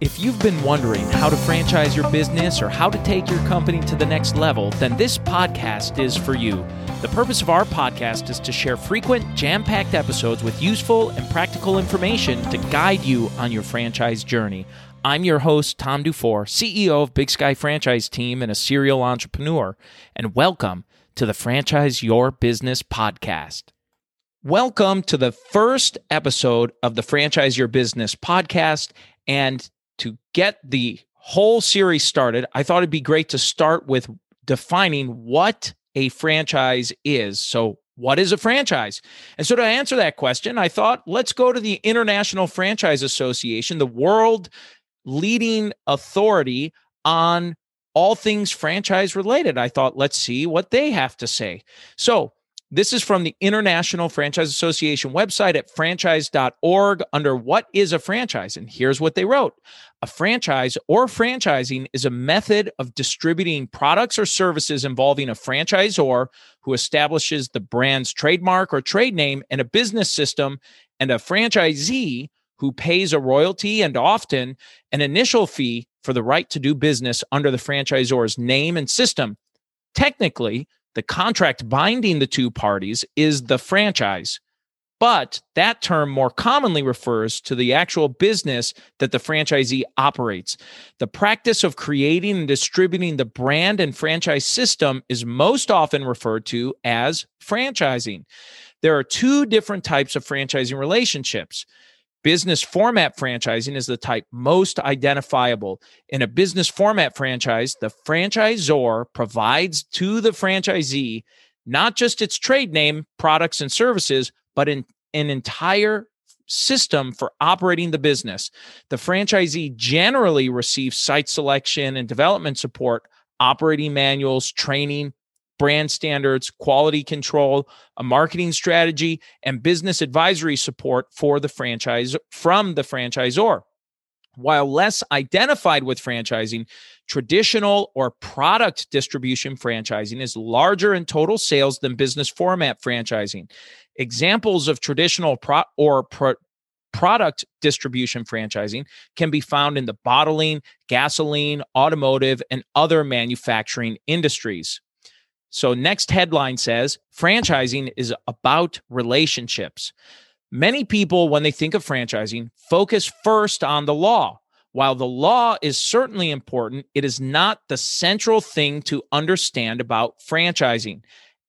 If you've been wondering how to franchise your business or how to take your company to the next level, then this podcast is for you. The purpose of our podcast is to share frequent, jam-packed episodes with useful and practical information to guide you on your franchise journey. I'm your host, Tom Dufour, CEO of Big Sky Franchise Team and a serial entrepreneur, and welcome to the Franchise Your Business podcast. Welcome to the first episode of the Franchise Your Business podcast, and to get the whole series started, I thought it'd be great to start with defining what a franchise is. So, what is a franchise? And so to answer that question, I thought, let's go to the International Franchise Association, the world leading authority on all things franchise related. I thought, let's see what they have to say. So, this is from the International Franchise Association website at franchise.org under What is a Franchise? And here's what they wrote. A franchise or franchising is a method of distributing products or services involving a franchisor who establishes the brand's trademark or trade name and a business system, and a franchisee who pays a royalty and often an initial fee for the right to do business under the franchisor's name and system. Technically, the contract binding the two parties is the franchise, but that term more commonly refers to the actual business that the franchisee operates. The practice of creating and distributing the brand and franchise system is most often referred to as franchising. There are two different types of franchising relationships. Business format franchising is the type most identifiable. In a business format franchise, the franchisor provides to the franchisee not just its trade name, products, and services, but an entire system for operating the business. The franchisee generally receives site selection and development support, operating manuals, training, brand standards, quality control, a marketing strategy, and business advisory support for the franchise from the franchisor. While less identified with franchising, traditional or product distribution franchising is larger in total sales than business format franchising. Examples of traditional product distribution franchising can be found in the bottling, gasoline, automotive, and other manufacturing industries. So next headline says, franchising is about relationships. Many people, when they think of franchising, focus first on the law. While the law is certainly important, it is not the central thing to understand about franchising.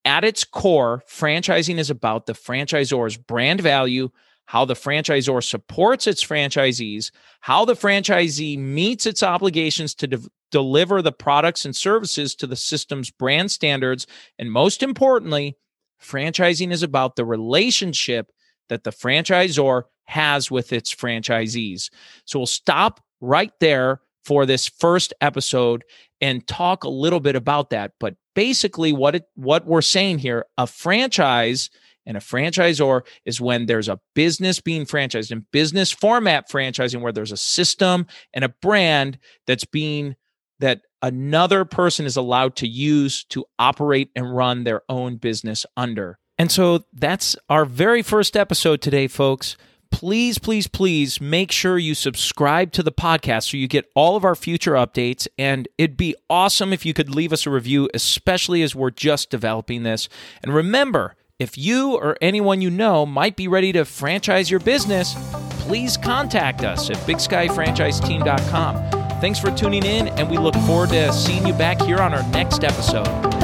At its core, franchising is about the franchisor's brand value, how the franchisor supports its franchisees, how the franchisee meets its obligations to deliver the products and services to the system's brand standards. And most importantly, franchising is about the relationship that the franchisor has with its franchisees. So we'll stop right there for this first episode and talk a little bit about that. But basically what we're saying here, a franchise and a franchisor is when there's a business being franchised, and business format franchising where there's a system and a brand that's being that another person is allowed to use to operate and run their own business under. And so that's our very first episode today, folks. Please, please, please make sure you subscribe to the podcast so you get all of our future updates. And it'd be awesome if you could leave us a review, especially as we're just developing this. And remember, if you or anyone you know might be ready to franchise your business, please contact us at bigskyfranchiseteam.com. Thanks for tuning in, and we look forward to seeing you back here on our next episode.